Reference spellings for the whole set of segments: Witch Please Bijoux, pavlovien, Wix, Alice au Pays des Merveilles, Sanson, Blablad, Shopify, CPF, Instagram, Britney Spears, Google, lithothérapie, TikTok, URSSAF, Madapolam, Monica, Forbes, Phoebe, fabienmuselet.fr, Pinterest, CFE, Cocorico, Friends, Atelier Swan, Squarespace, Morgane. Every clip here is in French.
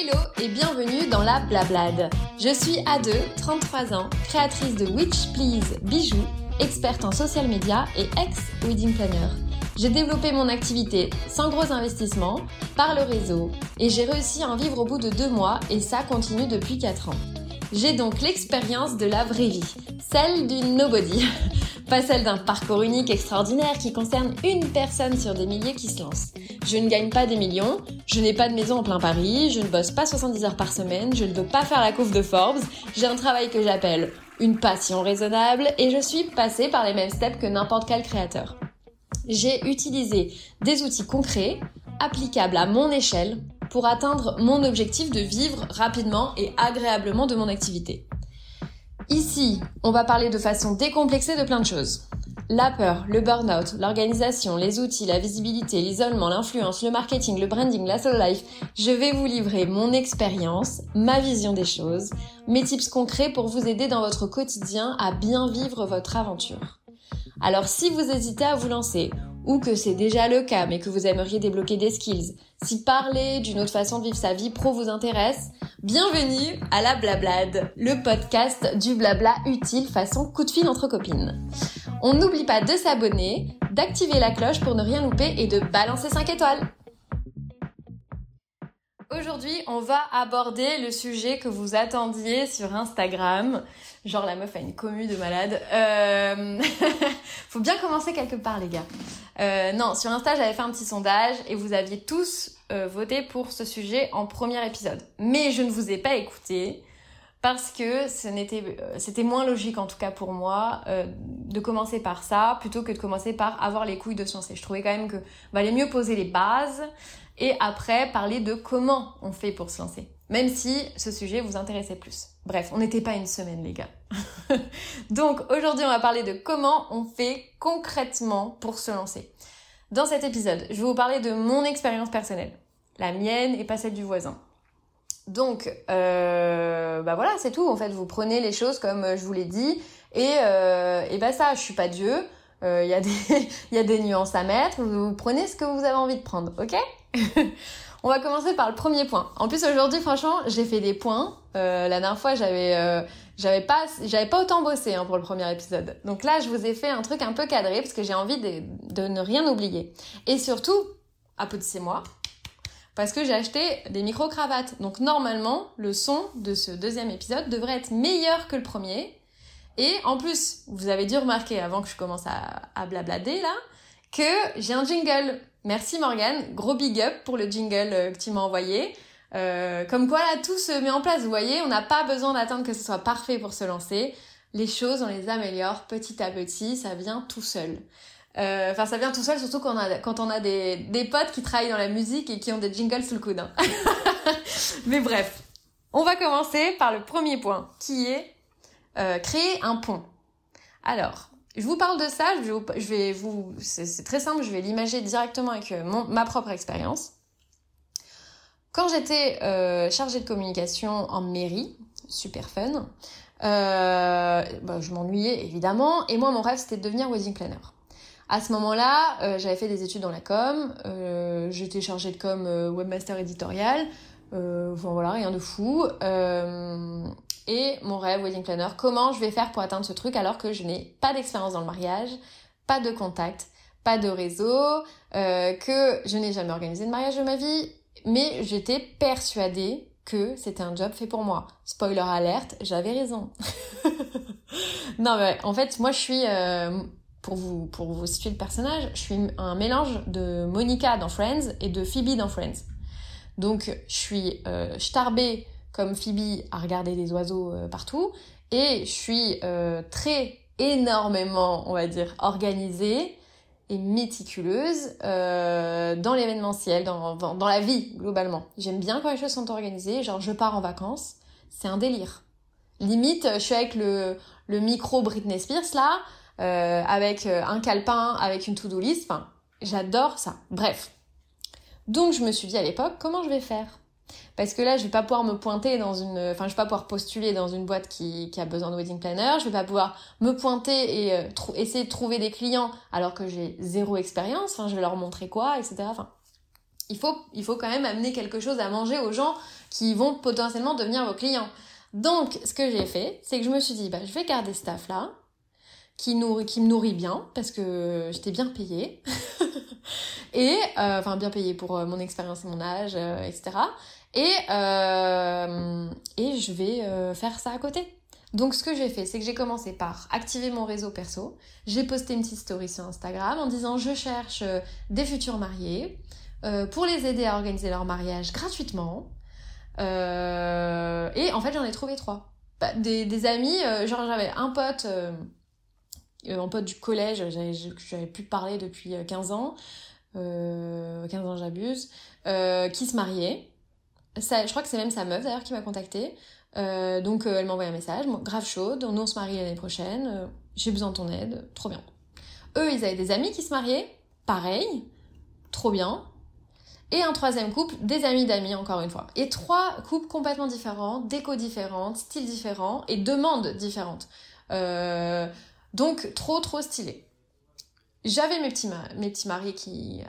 Hello et bienvenue dans la Blablad. Je suis Ade, 33 ans, créatrice de Witch Please Bijoux, experte en social media et ex-wedding planner. J'ai développé mon activité sans gros investissements, par le réseau, et j'ai réussi à en vivre au bout de 2 mois et ça continue depuis 4 ans. J'ai donc l'expérience de la vraie vie, celle d'une nobody, pas celle d'un parcours unique extraordinaire qui concerne une personne sur des milliers qui se lancent. Je ne gagne pas des millions, je n'ai pas de maison en plein Paris, je ne bosse pas 70 heures par semaine, je ne veux pas faire la couve de Forbes, j'ai un travail que j'appelle une passion raisonnable et je suis passée par les mêmes steps que n'importe quel créateur. J'ai utilisé des outils concrets, applicables à mon échelle, pour atteindre mon objectif de vivre rapidement et agréablement de mon activité. Ici, on va parler de façon décomplexée de plein de choses. La peur, le burn-out, l'organisation, les outils, la visibilité, l'isolement, l'influence, le marketing, le branding, la soul life. Je vais vous livrer mon expérience, ma vision des choses, mes tips concrets pour vous aider dans votre quotidien à bien vivre votre aventure. Alors si vous hésitez à vous lancer, ou que c'est déjà le cas mais que vous aimeriez débloquer des skills, si parler d'une autre façon de vivre sa vie pro vous intéresse, bienvenue à la Blablad, le podcast du blabla utile façon coup de fil entre copines. On n'oublie pas de s'abonner, d'activer la cloche pour ne rien louper et de balancer 5 étoiles. Aujourd'hui, on va aborder le sujet que vous attendiez sur Instagram. Genre la meuf a une commu de malade. Faut bien commencer quelque part les gars. Non, sur Insta j'avais fait un petit sondage et vous aviez tous voté pour ce sujet en premier épisode. Mais je ne vous ai pas écouté parce que c'était moins logique en tout cas pour moi de commencer par ça plutôt que de commencer par avoir les couilles de se lancer. Je trouvais quand même que valait mieux poser les bases et après parler de comment on fait pour se lancer. Même si ce sujet vous intéressait plus. Bref, on n'était pas une semaine les gars. Donc aujourd'hui on va parler de comment on fait concrètement pour se lancer. Dans cet épisode, je vais vous parler de mon expérience personnelle. La mienne et pas celle du voisin. Donc bah voilà, c'est tout en fait. Vous prenez les choses comme je vous l'ai dit. Et bah ça, je suis pas Dieu. Il y a des nuances à mettre. Vous prenez ce que vous avez envie de prendre, ok? On va commencer par le premier point. En plus aujourd'hui franchement j'ai fait des points. La dernière fois j'avais pas autant bossé hein, pour le premier épisode. Donc là je vous ai fait un truc un peu cadré parce que j'ai envie de ne rien oublier. Et surtout applaudissez-moi parce que j'ai acheté des micro-cravates. Donc normalement le son de ce deuxième épisode devrait être meilleur que le premier. Et en plus vous avez dû remarquer avant que je commence à blablader là que j'ai un jingle. Merci Morgane, gros big up pour le jingle que tu m'as envoyé. Comme quoi là, tout se met en place, vous voyez, on n'a pas besoin d'attendre que ce soit parfait pour se lancer. Les choses, on les améliore petit à petit, ça vient tout seul. Enfin, ça vient tout seul, surtout quand on a des potes qui travaillent dans la musique et qui ont des jingles sous le coude. Hein. Mais bref, on va commencer par le premier point, qui est créer un pont. Alors... Je vous parle de ça, c'est très simple, je vais l'imager directement avec ma propre expérience. Quand j'étais chargée de communication en mairie, super fun, je m'ennuyais évidemment, et moi mon rêve c'était de devenir wedding planner. À ce moment-là, j'avais fait des études dans la com, j'étais chargée de com webmaster éditorial, voilà, rien de fou. Et mon rêve, wedding planner, comment je vais faire pour atteindre ce truc alors que je n'ai pas d'expérience dans le mariage, pas de contact, pas de réseau, que je n'ai jamais organisé de mariage de ma vie, mais j'étais persuadée que c'était un job fait pour moi. Spoiler alerte, j'avais raison. Non mais en fait, moi je suis, pour vous situer le personnage, je suis un mélange de Monica dans Friends et de Phoebe dans Friends. Donc je suis starbée, comme Phoebe à regarder des oiseaux partout. Et je suis très énormément, on va dire, organisée et méticuleuse dans l'événementiel, dans la vie, globalement. J'aime bien quand les choses sont organisées. Genre, je pars en vacances. C'est un délire. Limite, je suis avec le micro Britney Spears, là, avec un calepin, avec une to-do list. Enfin, j'adore ça. Bref. Donc, je me suis dit à l'époque, comment je vais faire ? Parce que là, je vais pas pouvoir me pointer dans je vais pas pouvoir postuler dans une boîte qui a besoin de wedding planner. Je vais pas pouvoir me pointer et essayer de trouver des clients alors que j'ai zéro expérience. Enfin, je vais leur montrer quoi, etc. Enfin, il faut quand même amener quelque chose à manger aux gens qui vont potentiellement devenir vos clients. Donc, ce que j'ai fait, c'est que je me suis dit, je vais garder ce taf-là, qui me nourrit bien, parce que j'étais bien payée. Enfin, bien payée pour mon expérience et mon âge, etc. Et je vais faire ça à côté. Donc, ce que j'ai fait, c'est que j'ai commencé par activer mon réseau perso. J'ai posté une petite story sur Instagram en disant « Je cherche des futurs mariés pour les aider à organiser leur mariage gratuitement. » Et en fait, j'en ai trouvé 3. Des amis, genre j'avais un pote, un pote du collège que j'avais plus parlé depuis 15 ans, 15 ans j'abuse, qui se mariait. Ça, je crois que c'est même sa meuf d'ailleurs qui m'a contactée. Donc elle m'a envoyé un message, grave chaude, nous on se marie l'année prochaine, j'ai besoin de ton aide, trop bien. Eux, ils avaient des amis qui se mariaient, pareil, trop bien. Et un 3e couple, des amis d'amis encore une fois. Et 3 couples complètement différents, déco différentes, styles différents et demandes différentes. Donc trop stylé. J'avais mes petits mariés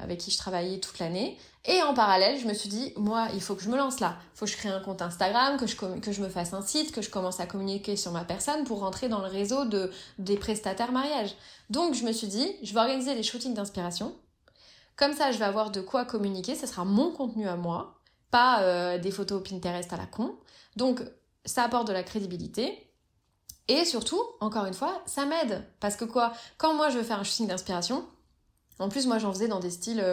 avec qui je travaillais toute l'année. Et en parallèle, je me suis dit, moi, il faut que je me lance là. Il faut que je crée un compte Instagram, que je me fasse un site, que je commence à communiquer sur ma personne pour rentrer dans le réseau des prestataires mariage. Donc, je me suis dit, je vais organiser des shootings d'inspiration. Comme ça, je vais avoir de quoi communiquer. Ça sera mon contenu à moi, pas des photos Pinterest à la con. Donc, ça apporte de la crédibilité. Et surtout, encore une fois, ça m'aide. Parce que quand moi je veux faire un shooting d'inspiration, en plus moi j'en faisais dans des styles...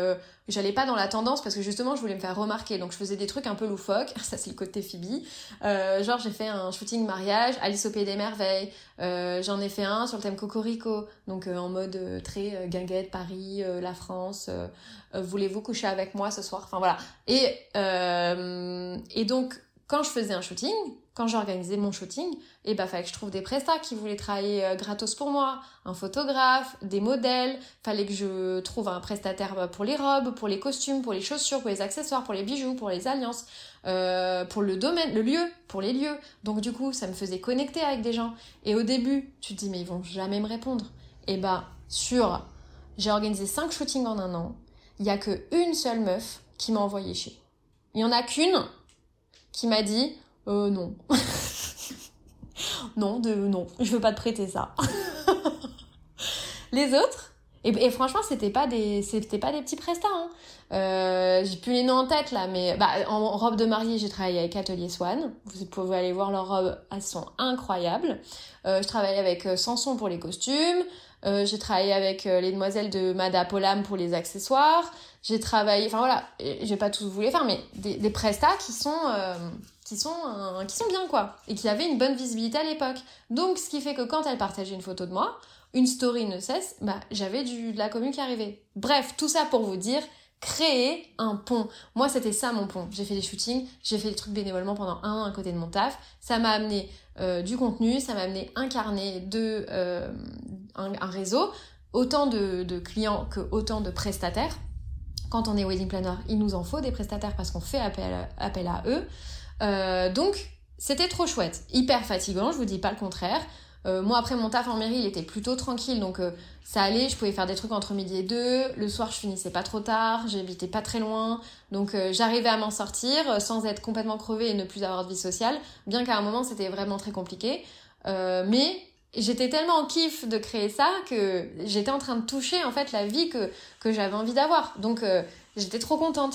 j'allais pas dans la tendance parce que justement je voulais me faire remarquer. Donc je faisais des trucs un peu loufoques, ça c'est le côté Phoebe. Genre j'ai fait un shooting mariage, Alice au Pays des Merveilles. J'en ai fait un sur le thème Cocorico. Donc en mode très guinguette, Paris, la France. Voulez-vous coucher avec moi ce soir? Enfin voilà. Et donc... Quand je faisais un shooting, quand j'organisais mon shooting, fallait que je trouve des prestats qui voulaient travailler gratos pour moi, un photographe, des modèles, fallait que je trouve un prestataire pour les robes, pour les costumes, pour les chaussures, pour les accessoires, pour les bijoux, pour les alliances, pour le domaine, le lieu, pour les lieux. Donc du coup, ça me faisait connecter avec des gens. Et au début, tu te dis mais ils vont jamais me répondre. J'ai organisé 5 shootings en un an. Il y a que une seule meuf qui m'a envoyé chier. Il y en a qu'une qui m'a dit non. Non, je veux pas te prêter ça. Les autres, et franchement, c'était pas des petits prestats. J'ai plus les noms en tête là, mais en robe de mariée, j'ai travaillé avec Atelier Swan. Vous pouvez aller voir leurs robes, elles sont incroyables. Je travaillais avec Sanson pour les costumes. J'ai travaillé avec les demoiselles de Madapolam pour les accessoires. J'ai travaillé... Enfin voilà, j'ai pas tous voulu faire, mais des prestats qui sont bien, quoi. Et qui avaient une bonne visibilité à l'époque. Donc, ce qui fait que quand elle partageait une photo de moi, une story ne cesse, j'avais de la commu qui arrivait. Bref, tout ça pour vous dire, créer un pont. Moi, c'était ça mon pont. J'ai fait des shootings, j'ai fait des trucs bénévolement pendant un an à côté de mon taf. Ça m'a amené du contenu, ça m'a amené un carnet de... Un réseau, autant de clients que autant de prestataires. Quand on est wedding planner, il nous en faut des prestataires parce qu'on fait appel à eux. Donc, c'était trop chouette. Hyper fatigant, je vous dis pas le contraire. Moi, après mon taf en mairie, il était plutôt tranquille. Donc, ça allait, je pouvais faire des trucs entre midi et 2. Le soir, je finissais pas trop tard. J'habitais pas très loin. Donc, j'arrivais à m'en sortir sans être complètement crevée et ne plus avoir de vie sociale. Bien qu'à un moment, c'était vraiment très compliqué. Mais... J'étais tellement en kiff de créer ça que j'étais en train de toucher en fait la vie que j'avais envie d'avoir. Donc j'étais trop contente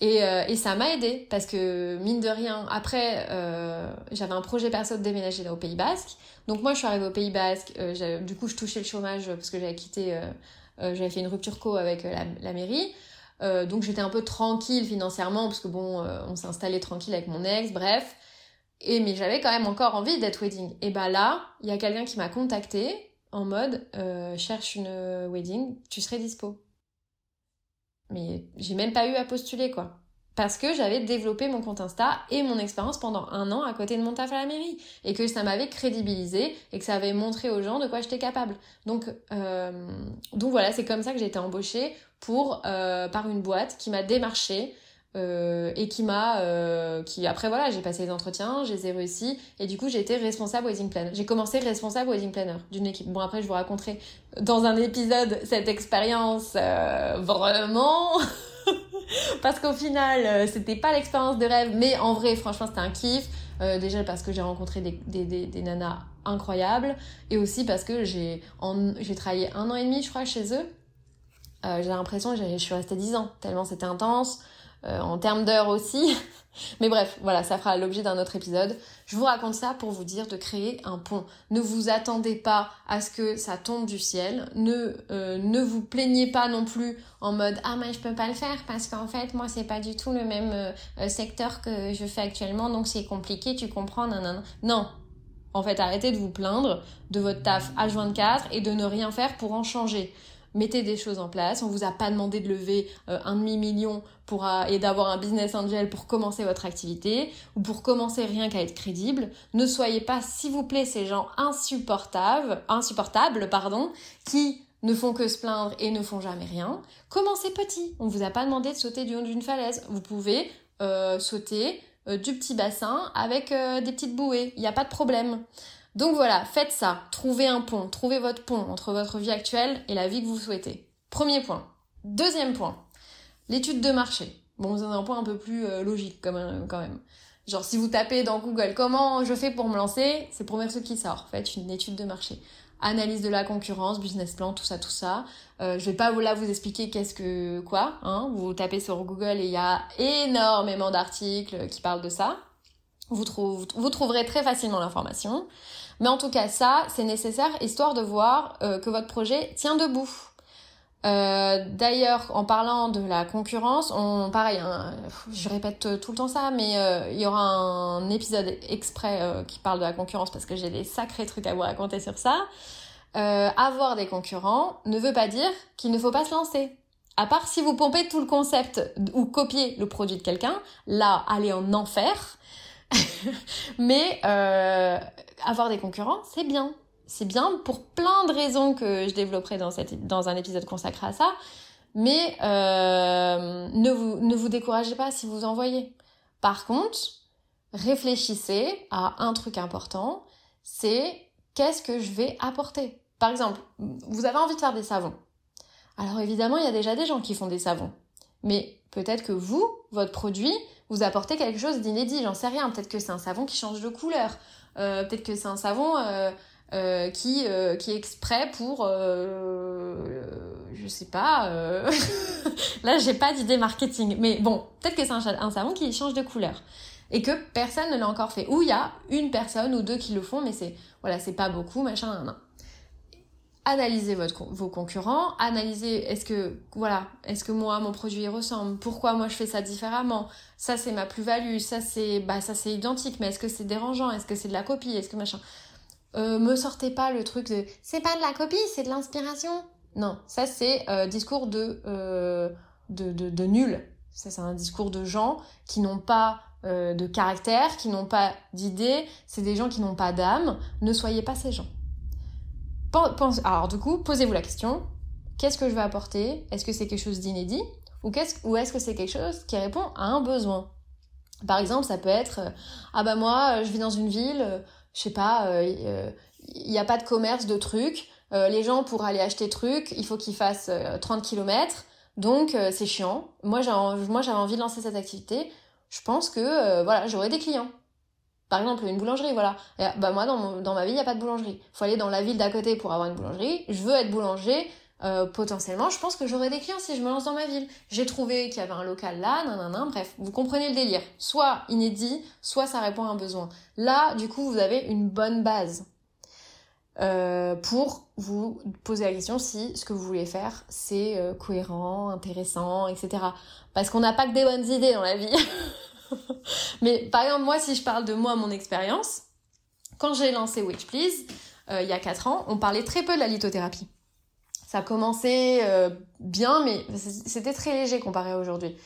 et ça m'a aidée parce que mine de rien, après j'avais un projet perso de déménager là au Pays Basque. Donc moi je suis arrivée au Pays Basque, du coup je touchais le chômage parce que j'avais quitté, j'avais fait une rupture co avec la mairie. Donc j'étais un peu tranquille financièrement parce que on s'est installé tranquille avec mon ex, bref. Mais j'avais quand même encore envie d'être wedding. Là, il y a quelqu'un qui m'a contactée en mode « Cherche une wedding, tu serais dispo ». Mais j'ai même pas eu à postuler, quoi. Parce que j'avais développé mon compte Insta et mon expérience pendant un an à côté de mon taf à la mairie. Et que ça m'avait crédibilisé et que ça avait montré aux gens de quoi j'étais capable. Donc voilà, c'est comme ça que j'ai été embauchée par une boîte qui m'a démarchée. Et qui après voilà, j'ai passé les entretiens, je les ai réussi et du coup j'ai été responsable wedding planner. J'ai commencé responsable wedding planner d'une équipe. Après je vous raconterai dans un épisode cette expérience vraiment parce qu'au final c'était pas l'expérience de rêve, mais en vrai franchement c'était un kiff, déjà parce que j'ai rencontré des nanas incroyables, et aussi parce que j'ai travaillé 1 an et demi je crois chez eux. J'ai l'impression que je suis restée 10 ans tellement c'était intense, en termes d'heures aussi. Mais bref, voilà, ça fera l'objet d'un autre épisode. Je vous raconte ça pour vous dire de créer un pont. Ne vous attendez pas à ce que ça tombe du ciel. Ne vous plaignez pas non plus en mode « Ah mais je peux pas le faire parce qu'en fait, moi c'est pas du tout le même secteur que je fais actuellement, donc c'est compliqué, tu comprends, nanana. » Non, en fait, arrêtez de vous plaindre de votre taf H24 et de ne rien faire pour en changer. Mettez des choses en place. On vous a pas demandé de lever un demi-million et d'avoir un business angel pour commencer votre activité ou pour commencer rien qu'à être crédible. Ne soyez pas, s'il vous plaît, ces gens insupportables, qui ne font que se plaindre et ne font jamais rien. Commencez petit. On vous a pas demandé de sauter du haut d'une falaise. Vous pouvez sauter du petit bassin avec des petites bouées. Il n'y a pas de problème. Donc voilà, faites ça, trouvez un pont, trouvez votre pont entre votre vie actuelle et la vie que vous souhaitez. Premier point. Deuxième point, l'étude de marché. Bon, c'est un point un peu plus logique quand même. Genre si vous tapez dans Google « Comment je fais pour me lancer ?», c'est le premier truc qui sort. Faites une étude de marché. Analyse de la concurrence, business plan, tout ça. Je vais pas vous expliquer qu'est-ce que quoi. Hein, vous tapez sur Google et il y a énormément d'articles qui parlent de ça. Vous trouverez très facilement l'information. Mais en tout cas, ça, c'est nécessaire histoire de voir que votre projet tient debout. D'ailleurs, en parlant de la concurrence, pareil, hein, je répète tout le temps ça, mais il y aura un épisode exprès qui parle de la concurrence parce que j'ai des sacrés trucs à vous raconter sur ça. Avoir des concurrents ne veut pas dire qu'il ne faut pas se lancer. À part si vous pompez tout le concept ou copiez le produit de quelqu'un, là, allez en enfer. Mais avoir des concurrents, c'est bien. C'est bien pour plein de raisons que je développerai dans un épisode consacré à ça. Mais ne vous découragez pas si vous en voyez. Par contre, réfléchissez à un truc important, c'est qu'est-ce que je vais apporter. Par exemple, vous avez envie de faire des savons. Alors évidemment, il y a déjà des gens qui font des savons. Mais peut-être que vous, votre produit, vous apportez quelque chose d'inédit, j'en sais rien. Peut-être que c'est un savon qui change de couleur. Peut-être que c'est un savon qui est exprès pour... je sais pas... Là, j'ai pas d'idée marketing. Mais bon, peut-être que c'est un savon qui change de couleur. Et que personne ne l'a encore fait. Ou il y a une personne ou deux qui le font, mais c'est pas beaucoup, machin, nan, nan. Analysez vos concurrents, analysez est-ce que moi mon produit ressemble, pourquoi moi je fais ça différemment, ça c'est ma plus-value, ça c'est identique, mais est-ce que c'est dérangeant, est-ce que c'est de la copie, est-ce que machin. Me sortez pas le truc de c'est pas de la copie, c'est de l'inspiration. Non, ça c'est discours de nul. Ça c'est un discours de gens qui n'ont pas de caractère, qui n'ont pas d'idées, c'est des gens qui n'ont pas d'âme. Ne soyez pas ces gens. Alors du coup, posez-vous la question, qu'est-ce que je vais apporter? Est-ce que c'est quelque chose d'inédit ou est-ce que c'est quelque chose qui répond à un besoin? Par exemple, ça peut être « Ah bah moi, je vis dans une ville, je sais pas, il n'y a pas de commerce de trucs, les gens pour aller acheter trucs, il faut qu'ils fassent 30 km, donc c'est chiant. Moi, j'avais envie de lancer cette activité, je pense que voilà, j'aurai des clients. » Par exemple, une boulangerie, voilà. Et, bah moi, dans ma ville, il n'y a pas de boulangerie. Faut aller dans la ville d'à côté pour avoir une boulangerie. Je veux être boulanger. Potentiellement, je pense que j'aurai des clients si je me lance dans ma ville. J'ai trouvé qu'il y avait un local là, nanana. Bref, vous comprenez le délire. Soit inédit, soit ça répond à un besoin. Là, du coup, vous avez une bonne base pour vous poser la question si ce que vous voulez faire, c'est cohérent, intéressant, etc. Parce qu'on n'a pas que des bonnes idées dans la vie. Mais par exemple, moi, si je parle de moi, mon expérience, quand j'ai lancé Witch Please, il y a 4 ans, on parlait très peu de la lithothérapie. Ça commençait bien, mais c'était très léger comparé à aujourd'hui.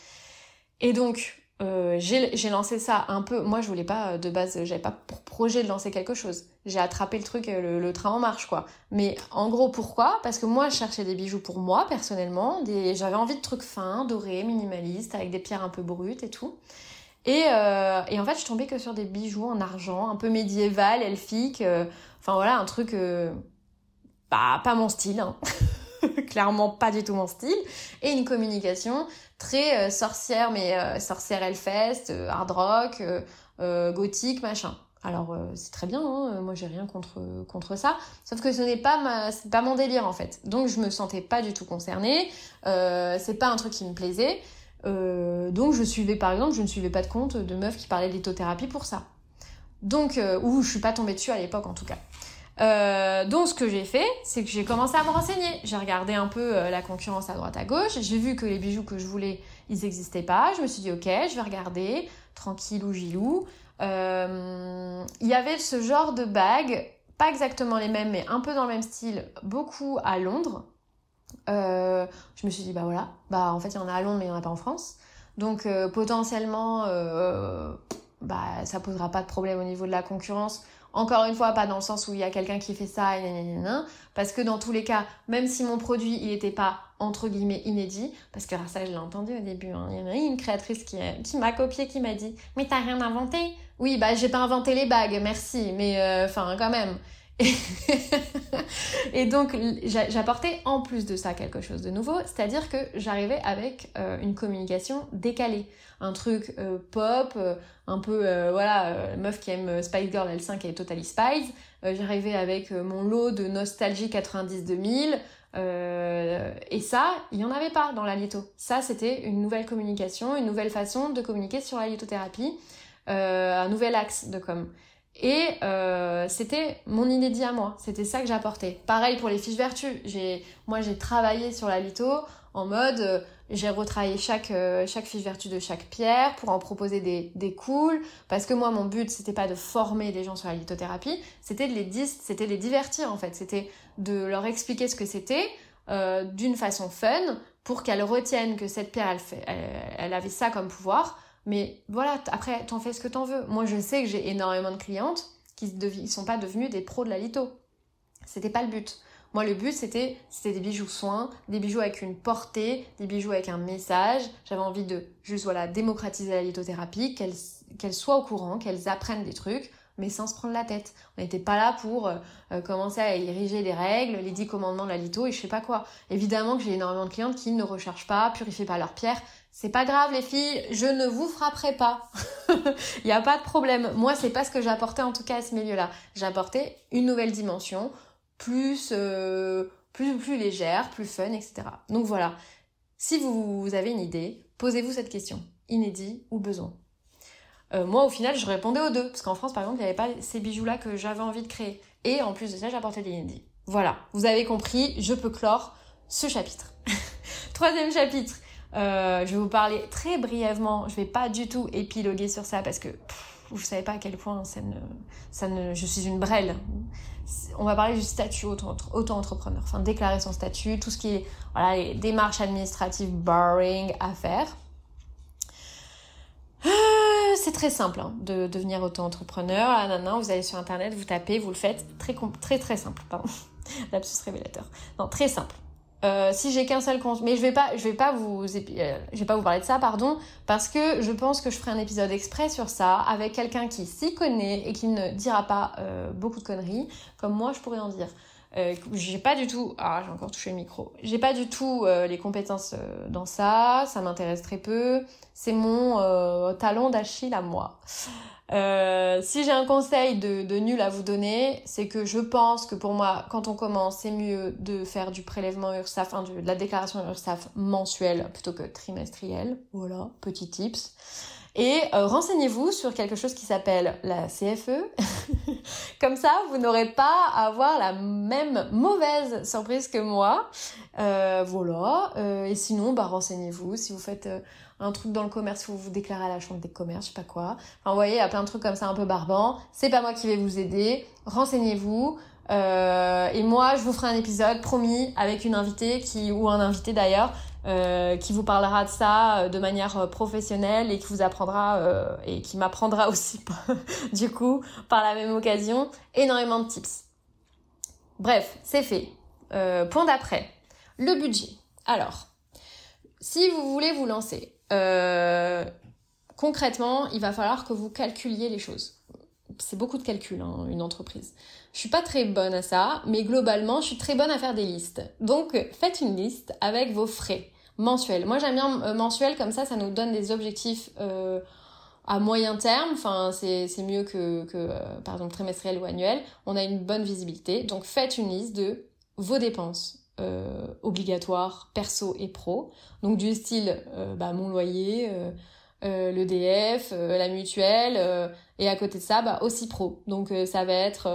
Et donc, j'ai lancé ça un peu. Moi, je voulais pas, de base, j'avais pas pour projet de lancer quelque chose. J'ai attrapé le truc, le train en marche, quoi. Mais en gros, pourquoi ? Parce que moi, je cherchais des bijoux pour moi, personnellement. J'avais envie de trucs fins, dorés, minimalistes, avec des pierres un peu brutes et tout. Et en fait, je tombais que sur des bijoux en argent, un peu médiéval, elfique. Enfin voilà, un truc... pas mon style, hein. clairement pas du tout mon style, et une communication très sorcière, mais sorcière Hellfest, hard rock, gothique, machin. Alors c'est très bien, hein, moi j'ai rien contre ça, sauf que ce n'est pas c'est pas mon délire en fait. Donc je me sentais pas du tout concernée, c'est pas un truc qui me plaisait, donc je suivais par exemple, je ne suivais pas de compte de meufs qui parlaient de lithothérapie pour ça. Donc, ou je suis pas tombée dessus à l'époque en tout cas. Donc ce que j'ai fait, c'est que j'ai commencé à me renseigner. J'ai regardé un peu la concurrence à droite à gauche, j'ai vu que les bijoux que je voulais, ils n'existaient pas, je me suis dit ok, je vais regarder, tranquille ou gilou. Il y avait ce genre de bagues, pas exactement les mêmes mais un peu dans le même style, beaucoup à Londres. Je me suis dit bah voilà, bah en fait il y en a à Londres mais il n'y en a pas en France, donc potentiellement bah ça posera pas de problème au niveau de la concurrence. Encore une fois, pas dans le sens où il y a quelqu'un qui fait ça, parce que dans tous les cas, même si mon produit, il était pas, entre guillemets, inédit, parce que alors ça, je l'ai entendu au début, hein. Il y en a une créatrice qui m'a copié, qui m'a dit « Mais t'as rien inventé ?» Oui, bah j'ai pas inventé les bagues, merci, mais enfin, quand même. Et donc, j'apportais en plus de ça quelque chose de nouveau, c'est-à-dire que j'arrivais avec une communication décalée, un truc pop, un peu, voilà, meuf qui aime Spice Girl L5 et Totally Spice, j'arrivais avec mon lot de nostalgie 90-2000, et ça, il n'y en avait pas dans la litho. Ça, c'était une nouvelle communication, une nouvelle façon de communiquer sur la lithothérapie, un nouvel axe de com'. Et c'était mon inédit à moi, c'était ça que j'apportais. Pareil pour les fiches vertus, j'ai travaillé sur la litho en mode j'ai retravaillé chaque fiche vertu de chaque pierre pour en proposer des cools, parce que moi mon but c'était pas de former des gens sur la lithothérapie, c'était de c'était de les divertir en fait, c'était de leur expliquer ce que c'était d'une façon fun pour qu'elles retiennent que cette pierre elle avait ça comme pouvoir. Mais voilà, après, t'en fais ce que t'en veux. Moi, je sais que j'ai énormément de clientes qui ne sont pas devenues des pros de la litho. C'était pas le but. Moi, le but, c'était des bijoux soins, des bijoux avec une portée, des bijoux avec un message. J'avais envie de juste, voilà, démocratiser la lithothérapie, qu'elles soient au courant, qu'elles apprennent des trucs, mais sans se prendre la tête. On n'était pas là pour commencer à ériger des règles, les 10 commandements de la litho et je sais pas quoi. Évidemment que j'ai énormément de clientes qui ne recherchent pas, purifient pas leurs pierres. C'est pas grave les filles, je ne vous frapperai pas. Il n'y a pas de problème. Moi, c'est pas ce que j'apportais en tout cas à ce milieu-là. J'apportais une nouvelle dimension, plus légère, plus fun, etc. Donc voilà, si vous avez une idée, posez-vous cette question. Inédit ou besoin ? Moi, au final, je répondais aux deux. Parce qu'en France, par exemple, il n'y avait pas ces bijoux-là que j'avais envie de créer. Et en plus de ça, j'apportais de l'inédit. Voilà, vous avez compris, je peux clore ce chapitre. Troisième chapitre. Je vais vous parler très brièvement, je vais pas du tout épiloguer sur ça parce que vous savez pas à quel point je suis une brêle. On va parler du statut auto-entrepreneur, enfin déclarer son statut, tout ce qui est voilà, les démarches administratives boring à faire. C'est très simple hein, de devenir auto-entrepreneur. Ah, non, vous allez sur internet, vous tapez, vous le faites, très simple, pardon. Lapsus révélateur. Non, très simple. Si j'ai qu'un seul compte, mais je vais pas vous parler de ça, pardon, parce que je pense que je ferai un épisode exprès sur ça avec quelqu'un qui s'y connaît et qui ne dira pas beaucoup de conneries, comme moi je pourrais en dire. J'ai pas du tout, j'ai encore touché le micro. J'ai pas du tout les compétences dans ça, ça m'intéresse très peu. C'est mon talon d'Achille à moi. Si j'ai un conseil de nul à vous donner, c'est que je pense que pour moi, quand on commence, c'est mieux de faire du prélèvement URSSAF, enfin de la déclaration URSSAF mensuelle plutôt que trimestrielle. Voilà, petit tips. Et renseignez-vous sur quelque chose qui s'appelle la CFE. Comme ça, vous n'aurez pas à avoir la même mauvaise surprise que moi. Voilà. Et sinon, bah renseignez-vous si vous faites un truc dans le commerce, vous vous déclarez à la chambre des commerces, je sais pas quoi. Enfin, vous voyez, il y a plein de trucs comme ça un peu barbants. C'est pas moi qui vais vous aider. Renseignez-vous. Et moi, je vous ferai un épisode, promis, avec une invitée ou un invité d'ailleurs, qui vous parlera de ça de manière professionnelle et qui vous apprendra et qui m'apprendra aussi, du coup, par la même occasion, énormément de tips. Bref, c'est fait. Point d'après. Le budget. Alors, si vous voulez vous lancer, concrètement, il va falloir que vous calculiez les choses. c'est beaucoup de calcul, hein, une entreprise. Je suis pas très bonne à ça, mais globalement, je suis très bonne à faire des listes. Donc, faites une liste avec vos frais mensuels. Moi, j'aime bien mensuel, comme ça, ça nous donne des objectifs à moyen terme. Enfin, c'est mieux que par exemple, trimestriel ou annuel. On a une bonne visibilité. Donc, faites une liste de vos dépenses obligatoires, perso et pro. Donc, du style mon loyer... l'EDF, la mutuelle, et à côté de ça, aussi pro. Donc ça va être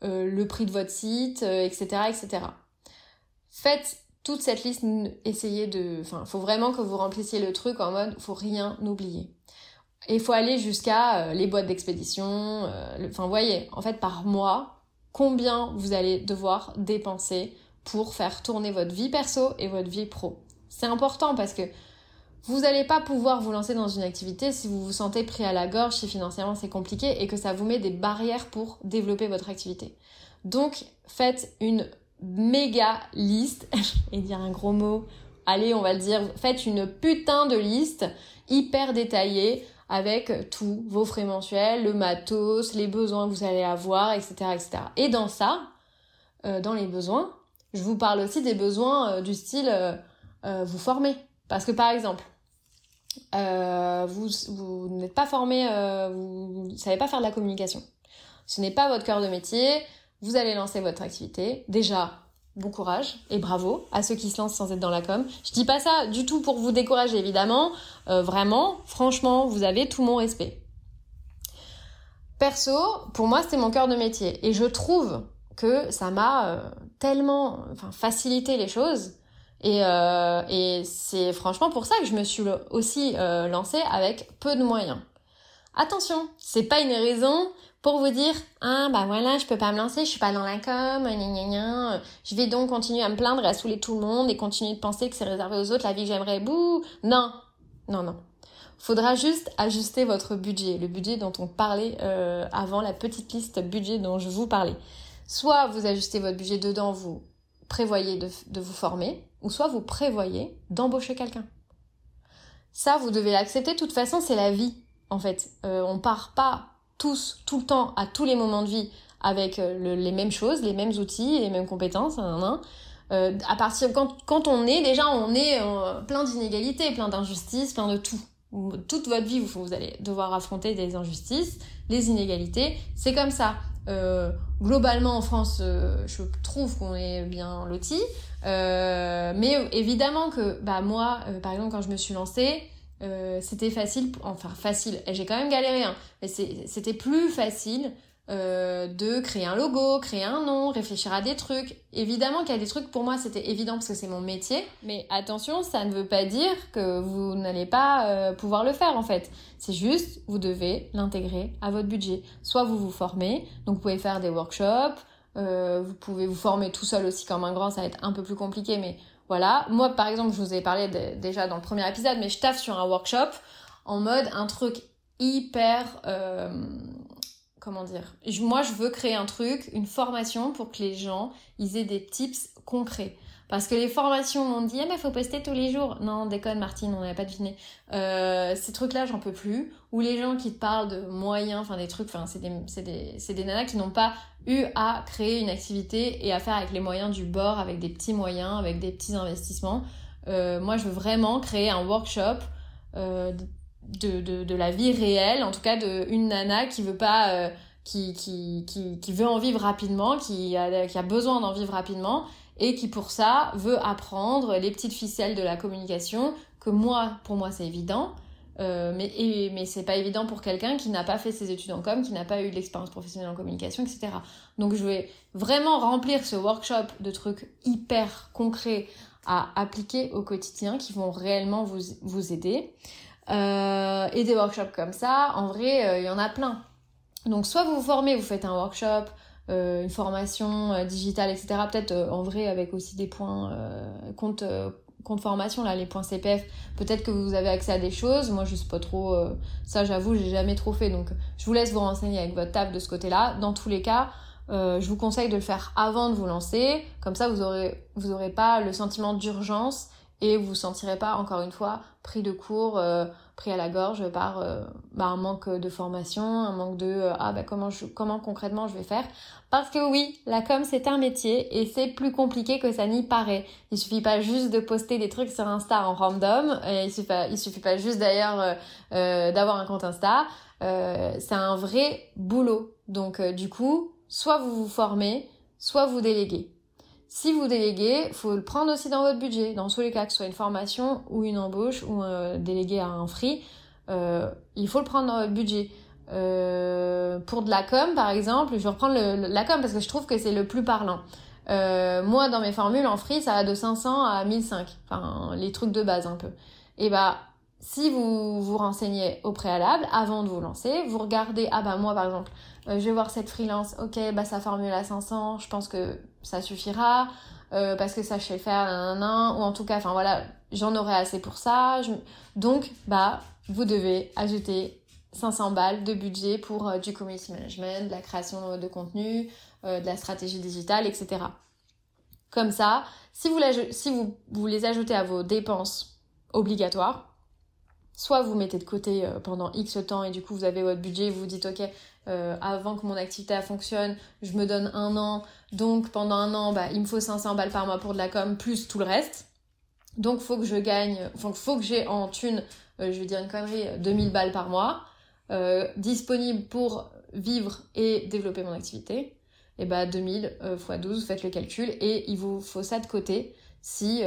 le prix de votre site, etc., etc. Faites toute cette liste, essayez de... Enfin, faut vraiment que vous remplissiez le truc en mode, faut rien oublier. Et faut aller jusqu'à les boîtes d'expédition, enfin, vous voyez, en fait, par mois, combien vous allez devoir dépenser pour faire tourner votre vie perso et votre vie pro. C'est important parce que vous n'allez pas pouvoir vous lancer dans une activité si vous vous sentez pris à la gorge, si financièrement c'est compliqué et que ça vous met des barrières pour développer votre activité. Donc, faites une méga liste, et dire un gros mot, allez, on va le dire, faites une putain de liste hyper détaillée avec tous vos frais mensuels, le matos, les besoins que vous allez avoir, etc., etc. Et dans ça, dans les besoins, je vous parle aussi des besoins du style vous former. Parce que par exemple, vous n'êtes pas formé, vous ne savez pas faire de la communication. Ce n'est pas votre cœur de métier, vous allez lancer votre activité. Déjà, bon courage et bravo à ceux qui se lancent sans être dans la com. Je dis pas ça du tout pour vous décourager, évidemment. Vraiment, franchement, vous avez tout mon respect. Perso, pour moi, c'était mon cœur de métier. Et je trouve que ça m'a tellement facilité les choses. Et c'est franchement pour ça que je me suis aussi lancée avec peu de moyens. Attention, c'est pas une raison pour vous dire « Ah, bah voilà, je peux pas me lancer, je suis pas dans la com, gna gna gna, je vais donc continuer à me plaindre et à saouler tout le monde et continuer de penser que c'est réservé aux autres, la vie que j'aimerais, bouh !» Non, non, non. Faudra juste ajuster votre budget, le budget dont on parlait avant, la petite liste budget dont je vous parlais. Soit vous ajustez votre budget dedans, vous prévoyez de vous former, ou soit vous prévoyez d'embaucher quelqu'un. Ça, vous devez l'accepter. De toute façon, c'est la vie, en fait. On part pas tous, tout le temps, à tous les moments de vie, avec les mêmes choses, les mêmes outils, les mêmes compétences. À partir quand on est, déjà, on est plein d'inégalités, plein d'injustices, plein de tout. Toute votre vie, vous allez devoir affronter des injustices, des inégalités. C'est comme ça. Globalement, en France, je trouve qu'on est bien lotis. Mais évidemment que moi, par exemple, quand je me suis lancée, c'était facile, et j'ai quand même galéré, hein, mais c'était plus facile de créer un logo, créer un nom, réfléchir à des trucs. Évidemment qu'il y a des trucs, pour moi, c'était évident parce que c'est mon métier, mais attention, ça ne veut pas dire que vous n'allez pas pouvoir le faire, en fait. C'est juste, vous devez l'intégrer à votre budget. Soit vous vous formez, donc vous pouvez faire des workshops, vous pouvez vous former tout seul aussi comme un grand, ça va être un peu plus compliqué, mais voilà. Moi, par exemple, je vous ai parlé déjà dans le premier épisode, mais je taffe sur un workshop en mode un truc hyper... comment dire ? Moi, je veux créer un truc, une formation pour que les gens, ils aient des tips concrets. Parce que les formations, on dit « Ah mais faut poster tous les jours !» Non, déconne Martine, on n'avait pas deviné. Ces trucs-là, j'en peux plus. Ou les gens qui te parlent de moyens, des trucs, c'est des nanas qui n'ont pas eu à créer une activité et à faire avec les moyens du bord, avec des petits moyens, avec des petits investissements. Moi, je veux vraiment créer un workshop de la vie réelle, en tout cas d'une nana qui veut pas... qui veut en vivre rapidement, qui a besoin d'en vivre rapidement et qui pour ça veut apprendre les petites ficelles de la communication que pour moi c'est évident mais c'est pas évident pour quelqu'un qui n'a pas fait ses études en com, qui n'a pas eu de l'expérience professionnelle en communication, etc. Donc je vais vraiment remplir ce workshop de trucs hyper concrets à appliquer au quotidien qui vont réellement vous aider et des workshops comme ça en vrai il y en a plein. Donc soit vous vous formez, vous faites un workshop, une formation digitale, etc. Peut-être en vrai avec aussi des points compte formation, là les points CPF. Peut-être que vous avez accès à des choses. Moi je sais pas trop, ça j'avoue j'ai jamais trop fait. Donc je vous laisse vous renseigner avec votre table de ce côté-là. Dans tous les cas, je vous conseille de le faire avant de vous lancer. Comme ça vous aurez pas le sentiment d'urgence et vous sentirez pas encore une fois pris de court. pris à la gorge par un manque de formation, un manque de comment concrètement je vais faire. Parce que oui, la com c'est un métier et c'est plus compliqué que ça n'y paraît. Il suffit pas juste de poster des trucs sur Insta en random, et il suffit pas juste d'ailleurs d'avoir un compte Insta. C'est un vrai boulot. Donc du coup, soit vous vous formez, soit vous déléguez. Si vous déléguez, faut le prendre aussi dans votre budget. Dans tous les cas, que ce soit une formation ou une embauche ou déléguer à un free, il faut le prendre dans votre budget. Pour de la com, par exemple, je vais reprendre la com parce que je trouve que c'est le plus parlant. Moi, dans mes formules en free, ça va de 500 à 1005. Enfin, les trucs de base un peu. Et bah, si vous vous renseignez au préalable, avant de vous lancer, vous regardez, moi par exemple, je vais voir cette freelance, sa formule à 500, je pense que ça suffira, parce que ça je sais faire, ou en tout cas, j'en aurai assez pour ça. Donc, vous devez ajouter 500 balles de budget pour du community management, de la création de contenu, de la stratégie digitale, etc. Comme ça, si vous les ajoutez à vos dépenses obligatoires, soit vous mettez de côté pendant X temps et du coup vous avez votre budget, vous vous dites avant que mon activité fonctionne, je me donne 1 an, donc pendant 1 an, il me faut 500 balles par mois pour de la com plus tout le reste. Donc faut que j'ai en thune, je vais dire une connerie, 2000 balles par mois disponible pour vivre et développer mon activité. Et 2000 x 12, faites le calcul et il vous faut ça de côté. Si,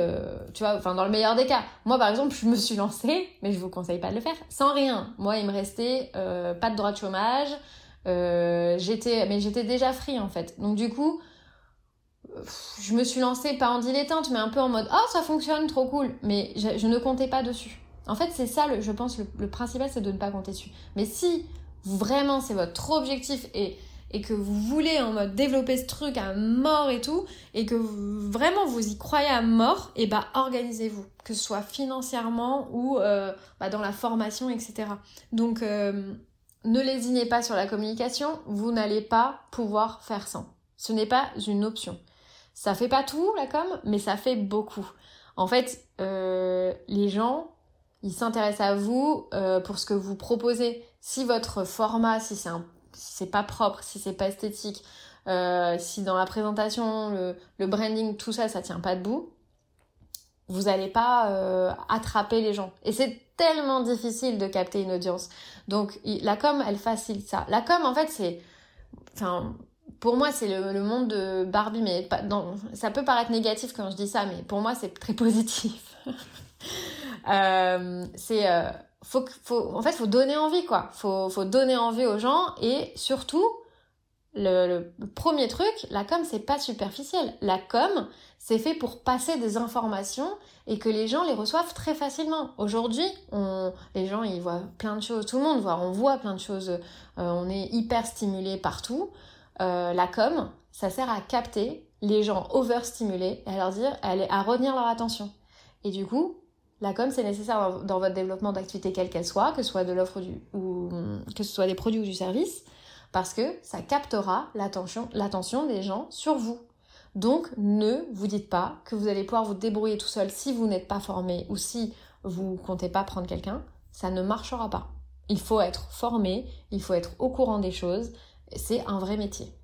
dans le meilleur des cas. Moi, par exemple, je me suis lancée, mais je vous conseille pas de le faire, sans rien. Moi, il me restait pas de droit de chômage, j'étais déjà free, en fait. Donc, du coup, je me suis lancée, pas en dilettante, mais un peu en mode « Oh, ça fonctionne, trop cool !» Mais je ne comptais pas dessus. En fait, c'est ça, je pense, le principal, c'est de ne pas compter dessus. Mais si, vraiment, c'est votre objectif et que vous voulez en mode développer ce truc à mort et tout, et que vraiment vous y croyez à mort, et organisez-vous, que ce soit financièrement ou dans la formation, etc. Donc ne lésinez pas sur la communication, vous n'allez pas pouvoir faire sans. Ce n'est pas une option. Ça fait pas tout la com, mais ça fait beaucoup. En fait, les gens, ils s'intéressent à vous pour ce que vous proposez. Si votre format, si c'est pas propre, si c'est pas esthétique, si dans la présentation, le branding, tout ça, ça tient pas debout, vous n'allez pas attraper les gens. Et c'est tellement difficile de capter une audience. Donc la com, elle facilite ça. La com, en fait, pour moi, c'est le monde de Barbie, mais ça peut paraître négatif quand je dis ça, mais pour moi, c'est très positif. Faut donner envie, quoi. Faut donner envie aux gens et surtout, le premier truc, la com, c'est pas superficiel. La com, c'est fait pour passer des informations et que les gens les reçoivent très facilement. Aujourd'hui, les gens, ils voient plein de choses. Tout le monde voit, on voit plein de choses. On est hyper stimulé partout. La com, ça sert à capter les gens overstimulés et à retenir leur attention. Et du coup, la com, c'est nécessaire dans votre développement d'activité quelle qu'elle soit, que ce soit de l'offre ou que ce soit des produits ou du service, parce que ça captera l'attention des gens sur vous. Donc, ne vous dites pas que vous allez pouvoir vous débrouiller tout seul si vous n'êtes pas formé ou si vous comptez pas prendre quelqu'un. Ça ne marchera pas. Il faut être formé, il faut être au courant des choses. C'est un vrai métier.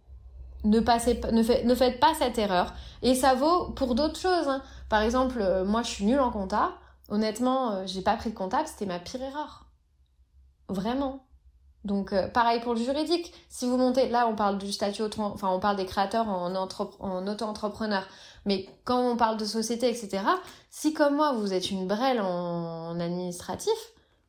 Ne faites pas cette erreur. Et ça vaut pour d'autres choses, hein. Par exemple, moi, je suis nulle en compta. Honnêtement, j'ai pas pris de comptable, c'était ma pire erreur. Vraiment. Donc, pareil pour le juridique. Si vous montez, là, on parle du statut, on parle des créateurs en auto-entrepreneur. Mais quand on parle de société, etc., si comme moi, vous êtes une brêle en administratif,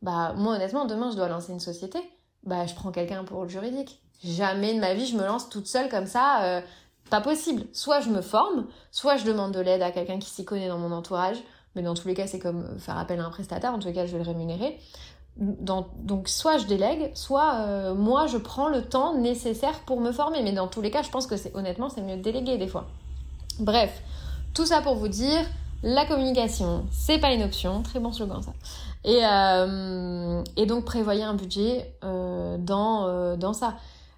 moi, honnêtement, demain, je dois lancer une société, je prends quelqu'un pour le juridique. Jamais de ma vie, je me lance toute seule comme ça, pas possible. Soit je me forme, soit je demande de l'aide à quelqu'un qui s'y connaît dans mon entourage. Mais dans tous les cas, c'est comme faire appel à un prestataire. En tous les cas, je vais le rémunérer. Donc, soit je délègue, soit moi, je prends le temps nécessaire pour me former. Mais dans tous les cas, je pense que c'est mieux de déléguer des fois. Bref, tout ça pour vous dire, la communication, c'est pas une option. Très bon slogan, ça. Et donc, prévoyez un budget dans ça.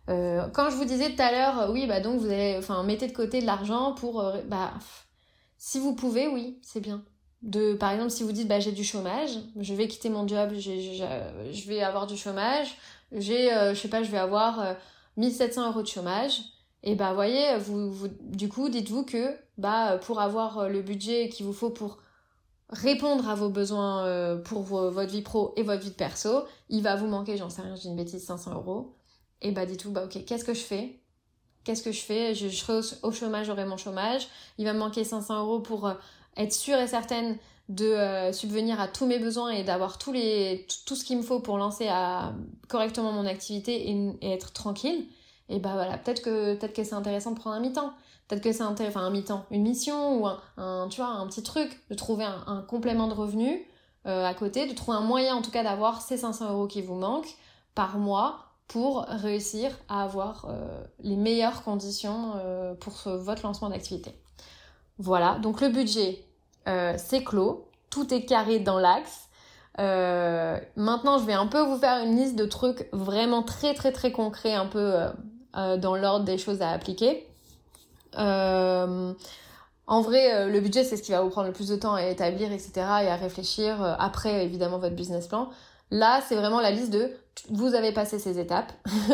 Quand je vous disais tout à l'heure, donc vous allez, mettez de côté de l'argent pour... si vous pouvez, oui, c'est bien. de, par exemple, si vous dites, bah, j'ai du chômage, je vais quitter mon job, je vais avoir du chômage, je vais avoir 1 700 euros de chômage. Et bah, voyez, vous, du coup, dites-vous que, bah, pour avoir le budget qu'il vous faut pour répondre à vos besoins pour votre vie pro et votre vie perso, il va vous manquer, j'en sais rien, j'ai une bêtise, 500 euros. Et bah, dites-vous, bah, ok, qu'est-ce que je fais, je serai au chômage, j'aurai mon chômage, il va me manquer 500 euros pour être sûre et certaine de subvenir à tous mes besoins et d'avoir tout ce qu'il me faut pour lancer correctement mon activité et être tranquille. Et bah voilà, peut-être que c'est intéressant de prendre un mi-temps. Peut-être que c'est un mi-temps, une mission ou un petit truc, de trouver un complément de revenu à côté, de trouver un moyen en tout cas d'avoir ces 500 euros qui vous manquent par mois pour réussir à avoir les meilleures conditions pour votre lancement d'activité. Voilà, donc le budget, c'est clos, tout est carré dans l'axe. Maintenant, je vais un peu vous faire une liste de trucs vraiment très très très concrets, un peu dans l'ordre des choses à appliquer. En vrai, le budget, c'est ce qui va vous prendre le plus de temps à établir, etc., et à réfléchir après, évidemment, votre business plan. Là, c'est vraiment la liste de vous avez passé ces étapes,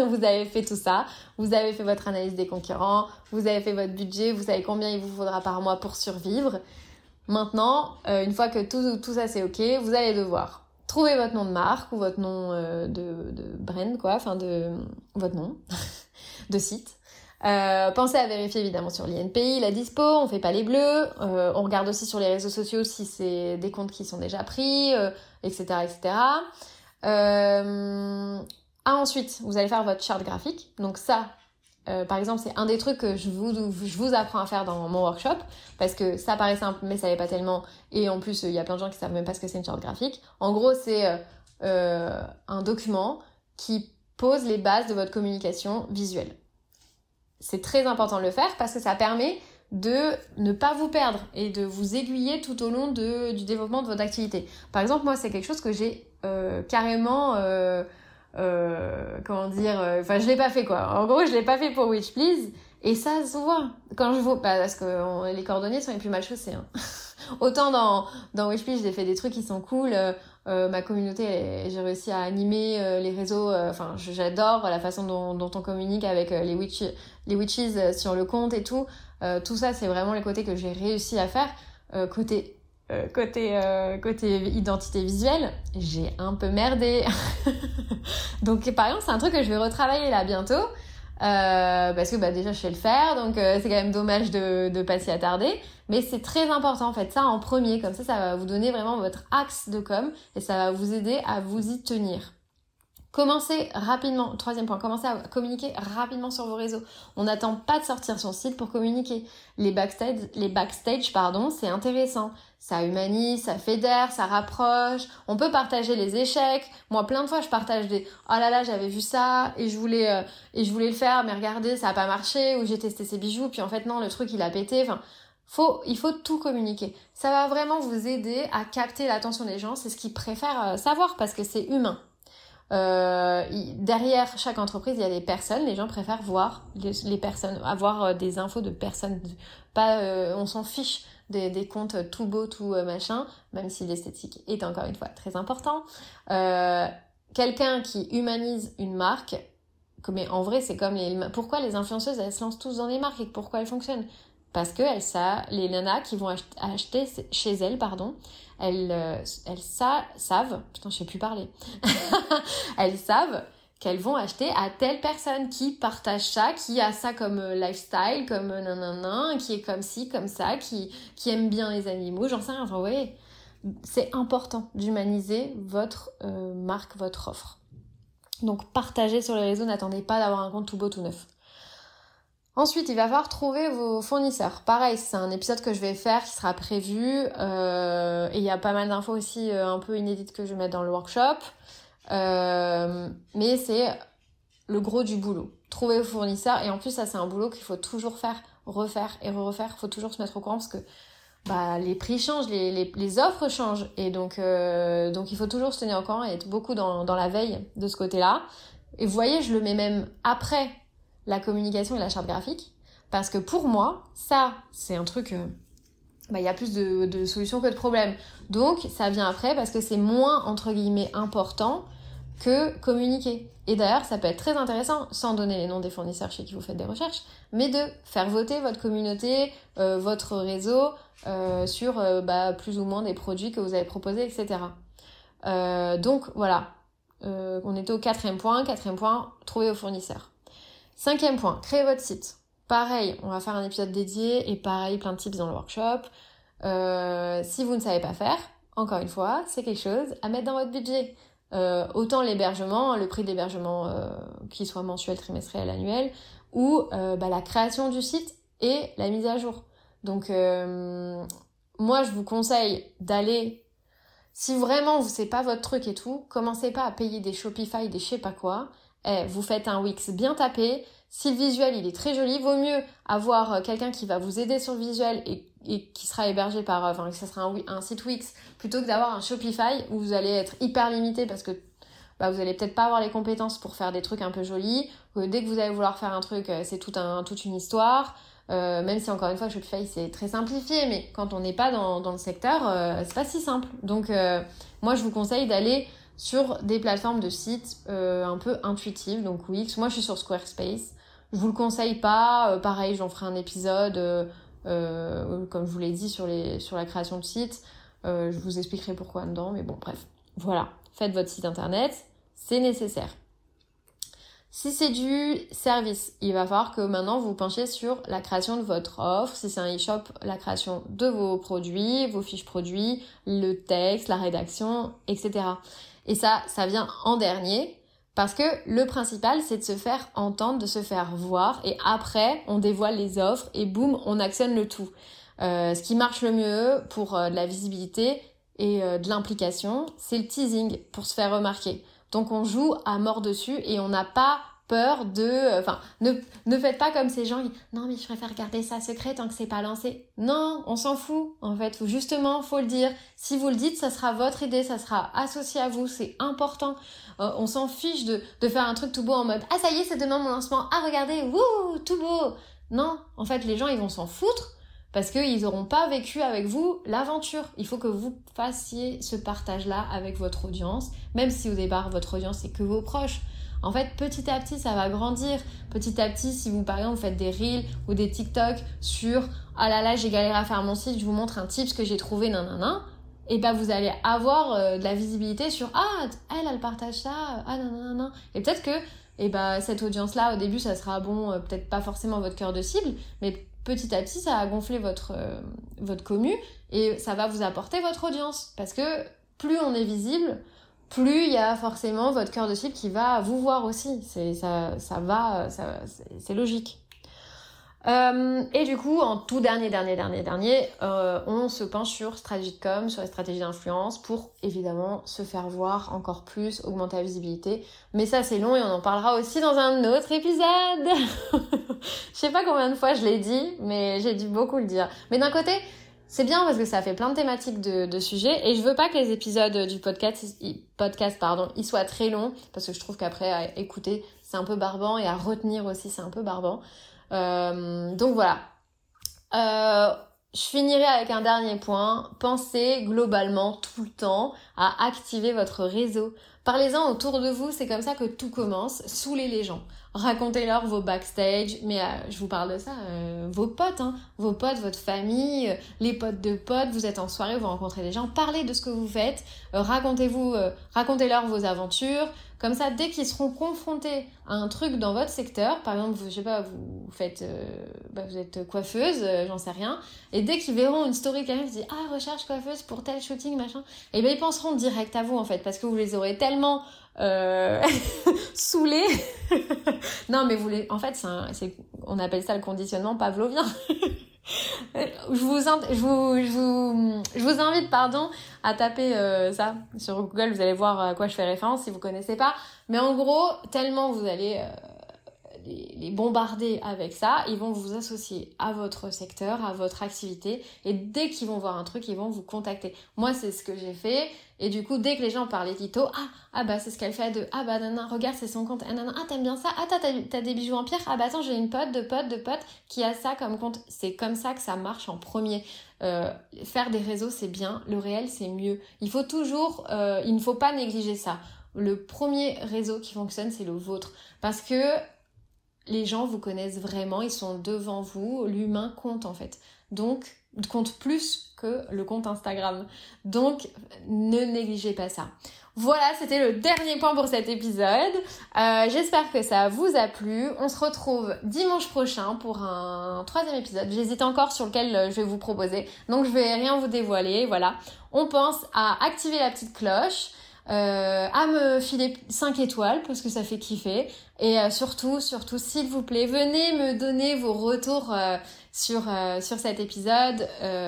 vous avez fait tout ça, vous avez fait votre analyse des concurrents, vous avez fait votre budget, vous savez combien il vous faudra par mois pour survivre. Maintenant, une fois que tout ça c'est ok, vous allez devoir trouver votre nom de marque ou votre nom de brand, quoi, enfin votre nom de site. Pensez à vérifier évidemment sur l'INPI, la dispo, on fait pas les bleus, on regarde aussi sur les réseaux sociaux si c'est des comptes qui sont déjà pris, etc. etc. Ensuite, vous allez faire votre charte graphique. Donc ça, par exemple, c'est un des trucs que je vous apprends à faire dans mon workshop, parce que ça paraît simple, mais ça l'est pas tellement. Et en plus, il y a plein de gens qui savent même pas ce que c'est une charte graphique. En gros, c'est un document qui pose les bases de votre communication visuelle. C'est très important de le faire parce que ça permet de ne pas vous perdre et de vous aiguiller tout au long du développement de votre activité. Par exemple, moi, c'est quelque chose que j'ai carrément... je l'ai pas fait, quoi. En gros, je l'ai pas fait pour Witch Please et ça se voit. Quand je vois... Bah, parce que les cordonniers sont les plus mal chaussés, hein. Autant dans Witch Please, j'ai fait des trucs qui sont cool... ma communauté, j'ai réussi à animer les réseaux, j'adore la façon dont on communique avec les witches sur le compte et tout. Tout ça, c'est vraiment les côtés que j'ai réussi à faire. Côté identité visuelle, j'ai un peu merdé. Donc par exemple, c'est un truc que je vais retravailler là bientôt, parce que bah, déjà je sais le faire, donc c'est quand même dommage de pas s'y attarder. Mais c'est très important, en fait, ça en premier. Comme ça, ça va vous donner vraiment votre axe de com et ça va vous aider à vous y tenir. Commencez rapidement. 3e point, commencez à communiquer rapidement sur vos réseaux. On n'attend pas de sortir son site pour communiquer. Les backstage, c'est intéressant. Ça humanise, ça fédère, ça rapproche. On peut partager les échecs. Moi, plein de fois, je partage des « Oh là là, j'avais vu ça et je voulais le faire, mais regardez, ça a pas marché. » Ou « J'ai testé ces bijoux, puis en fait, non, le truc, il a pété. » Il faut tout communiquer. Ça va vraiment vous aider à capter l'attention des gens. C'est ce qu'ils préfèrent savoir parce que c'est humain. Derrière chaque entreprise, il y a des personnes. Les gens préfèrent voir les personnes, avoir des infos de personnes. On s'en fiche des comptes tout beaux, tout machin, même si l'esthétique est encore une fois très important. Quelqu'un qui humanise une marque, mais en vrai, c'est comme pourquoi les influenceuses, elles se lancent tous dans les marques et pourquoi elles fonctionnent. Parce que les nanas qui vont acheter chez elles, elles savent qu'elles vont acheter à telle personne qui partage ça, qui a ça comme lifestyle, comme nanana, qui est comme ci, comme ça, qui aime bien les animaux, j'en sais rien, vous voyez. C'est important d'humaniser votre marque, votre offre. Donc partagez sur les réseaux, n'attendez pas d'avoir un compte tout beau, tout neuf. Ensuite, il va falloir trouver vos fournisseurs. Pareil, c'est un épisode que je vais faire qui sera prévu. Et il y a pas mal d'infos aussi un peu inédites que je vais mettre dans le workshop. Mais c'est le gros du boulot. Trouver vos fournisseurs. Et en plus, ça, c'est un boulot qu'il faut toujours faire, refaire et refaire. Il faut toujours se mettre au courant parce que les prix changent, les offres changent. Et donc il faut toujours se tenir au courant et être beaucoup dans la veille de ce côté-là. Et vous voyez, je le mets même après la communication et la charte graphique, parce que pour moi, ça, c'est un truc il y a plus de solutions que de problèmes. Donc, ça vient après parce que c'est moins, entre guillemets, important que communiquer. Et d'ailleurs, ça peut être très intéressant, sans donner les noms des fournisseurs chez qui vous faites des recherches, mais de faire voter votre communauté, votre réseau, sur plus ou moins des produits que vous avez proposés, etc. Donc, voilà. On était au quatrième point, trouver vos fournisseurs. 5e point, créer votre site. Pareil, on va faire un épisode dédié et pareil, plein de tips dans le workshop. Si vous ne savez pas faire, encore une fois, c'est quelque chose à mettre dans votre budget. Autant l'hébergement, le prix de l'hébergement qu'il soit mensuel, trimestriel, annuel, ou la création du site et la mise à jour. Donc, moi, je vous conseille d'aller... Si vraiment, c'est pas votre truc et tout, commencez pas à payer des Shopify, des je sais pas quoi. Vous faites un Wix bien tapé. Si le visuel il est très joli, vaut mieux avoir quelqu'un qui va vous aider sur le visuel et qui sera hébergé par, que ça sera un site Wix, plutôt que d'avoir un Shopify où vous allez être hyper limité parce que vous allez peut-être pas avoir les compétences pour faire des trucs un peu jolis. Dès que vous allez vouloir faire un truc, c'est toute une histoire. Même si encore une fois Shopify c'est très simplifié, mais quand on n'est pas dans le secteur, c'est pas si simple. Donc moi je vous conseille d'aller sur des plateformes de sites un peu intuitives, donc Wix. Moi je suis sur Squarespace. Je vous le conseille pas, pareil, j'en ferai un épisode, comme je vous l'ai dit, sur la création de sites. Je vous expliquerai pourquoi dedans, mais bon, bref. Voilà, faites votre site internet, c'est nécessaire. Si c'est du service, il va falloir que maintenant vous penchiez sur la création de votre offre. Si c'est un e-shop, la création de vos produits, vos fiches produits, le texte, la rédaction, etc. Et ça vient en dernier. Parce que le principal, c'est de se faire entendre, de se faire voir. Et après, on dévoile les offres et boum, on actionne le tout. Ce qui marche le mieux pour de la visibilité et de l'implication, c'est le teasing pour se faire remarquer. Donc, on joue à mort dessus et on n'a pas peur de... Enfin, ne faites pas comme ces gens qui... Non, mais je préfère garder ça secret tant que c'est pas lancé. Non, on s'en fout. En fait, justement, faut le dire. Si vous le dites, ça sera votre idée, ça sera associé à vous. C'est important. On s'en fiche de faire un truc tout beau en mode « Ah, ça y est, c'est demain mon lancement. Ah, regardez, wouh, tout beau !» Non, en fait, les gens, ils vont s'en foutre parce qu'ils n'auront pas vécu avec vous l'aventure. Il faut que vous fassiez ce partage-là avec votre audience, même si au départ, votre audience, c'est que vos proches. En fait, petit à petit, ça va grandir. Petit à petit, si vous, par exemple, faites des Reels ou des TikTok sur « Ah là là, j'ai galéré à faire mon site, je vous montre un tips que j'ai trouvé, nanana », et vous allez avoir de la visibilité sur « Ah, elle partage ça, ah nanana ». Et peut-être que cette audience-là, au début, ça sera peut-être pas forcément votre cœur de cible, mais petit à petit, ça va gonfler votre commu et ça va vous apporter votre audience. Parce que plus on est visible, plus il y a forcément votre cœur de cible qui va vous voir aussi. C'est logique. Et du coup, en tout dernier, on se penche sur stratégie de com, sur les stratégies d'influence pour évidemment se faire voir encore plus, augmenter la visibilité. Mais ça, c'est long et on en parlera aussi dans un autre épisode. Je sais pas combien de fois je l'ai dit, mais j'ai dû beaucoup le dire. Mais d'un côté, c'est bien parce que ça fait plein de thématiques de sujets et je veux pas que les épisodes du podcast, ils soient très longs parce que je trouve qu'après à écouter, c'est un peu barbant et à retenir aussi, c'est un peu barbant. Donc voilà. Je finirai avec un dernier point. Pensez globalement tout le temps à activer votre réseau. Parlez-en autour de vous, c'est comme ça que tout commence. Saoulez les gens. Racontez-leur vos backstage, mais je vous parle de ça, vos potes, hein. Vos potes, votre famille, les potes de potes, vous êtes en soirée, vous rencontrez des gens, parlez de ce que vous faites, racontez-leur vos aventures, comme ça, dès qu'ils seront confrontés à un truc dans votre secteur, par exemple, vous êtes coiffeuse, j'en sais rien, et dès qu'ils verront une story de quelqu'un qui dit « Ah, recherche coiffeuse pour tel shooting, machin », et bien ils penseront direct à vous, en fait, parce que vous les aurez tellement... saoulé. Non, mais en fait, on appelle ça le conditionnement pavlovien. Je vous invite, à taper ça sur Google. Vous allez voir à quoi je fais référence si vous connaissez pas. Mais en gros, tellement vous allez les bombarder avec ça, ils vont vous associer à votre secteur, à votre activité, et dès qu'ils vont voir un truc, ils vont vous contacter. Moi, c'est ce que j'ai fait, et du coup, dès que les gens parlaient d'Ito, ah bah c'est ce qu'elle fait à deux, ah bah nanana, regarde, c'est son compte, ah nanana, ah t'aimes bien ça, ah t'as des bijoux en pierre, ah bah attends, j'ai une pote, deux potes qui a ça comme compte. C'est comme ça que ça marche en premier. Faire des réseaux, c'est bien, le réel, c'est mieux. Il faut toujours, il ne faut pas négliger ça. Le premier réseau qui fonctionne, c'est le vôtre. Parce que les gens vous connaissent vraiment, ils sont devant vous, l'humain compte en fait. Donc, compte plus que le compte Instagram. Donc, ne négligez pas ça. Voilà, c'était le dernier point pour cet épisode. J'espère que ça vous a plu. On se retrouve dimanche prochain pour un troisième épisode. J'hésite encore sur lequel je vais vous proposer. Donc, je vais rien vous dévoiler, voilà. On pense à activer la petite cloche. À me filer 5 étoiles parce que ça fait kiffer, et surtout s'il vous plaît, venez me donner vos retours sur cet épisode,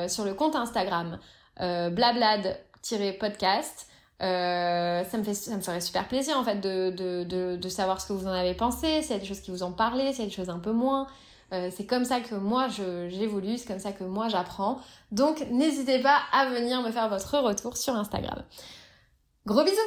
sur le compte Instagram blablad-podcast. Ça me ferait super plaisir en fait de savoir ce que vous en avez pensé, s'il y a des choses qui vous ont parlé, s'il y a des choses un peu moins. C'est comme ça que moi j'évolue, c'est comme ça que moi j'apprends, donc n'hésitez pas à venir me faire votre retour sur Instagram. Gros bisous.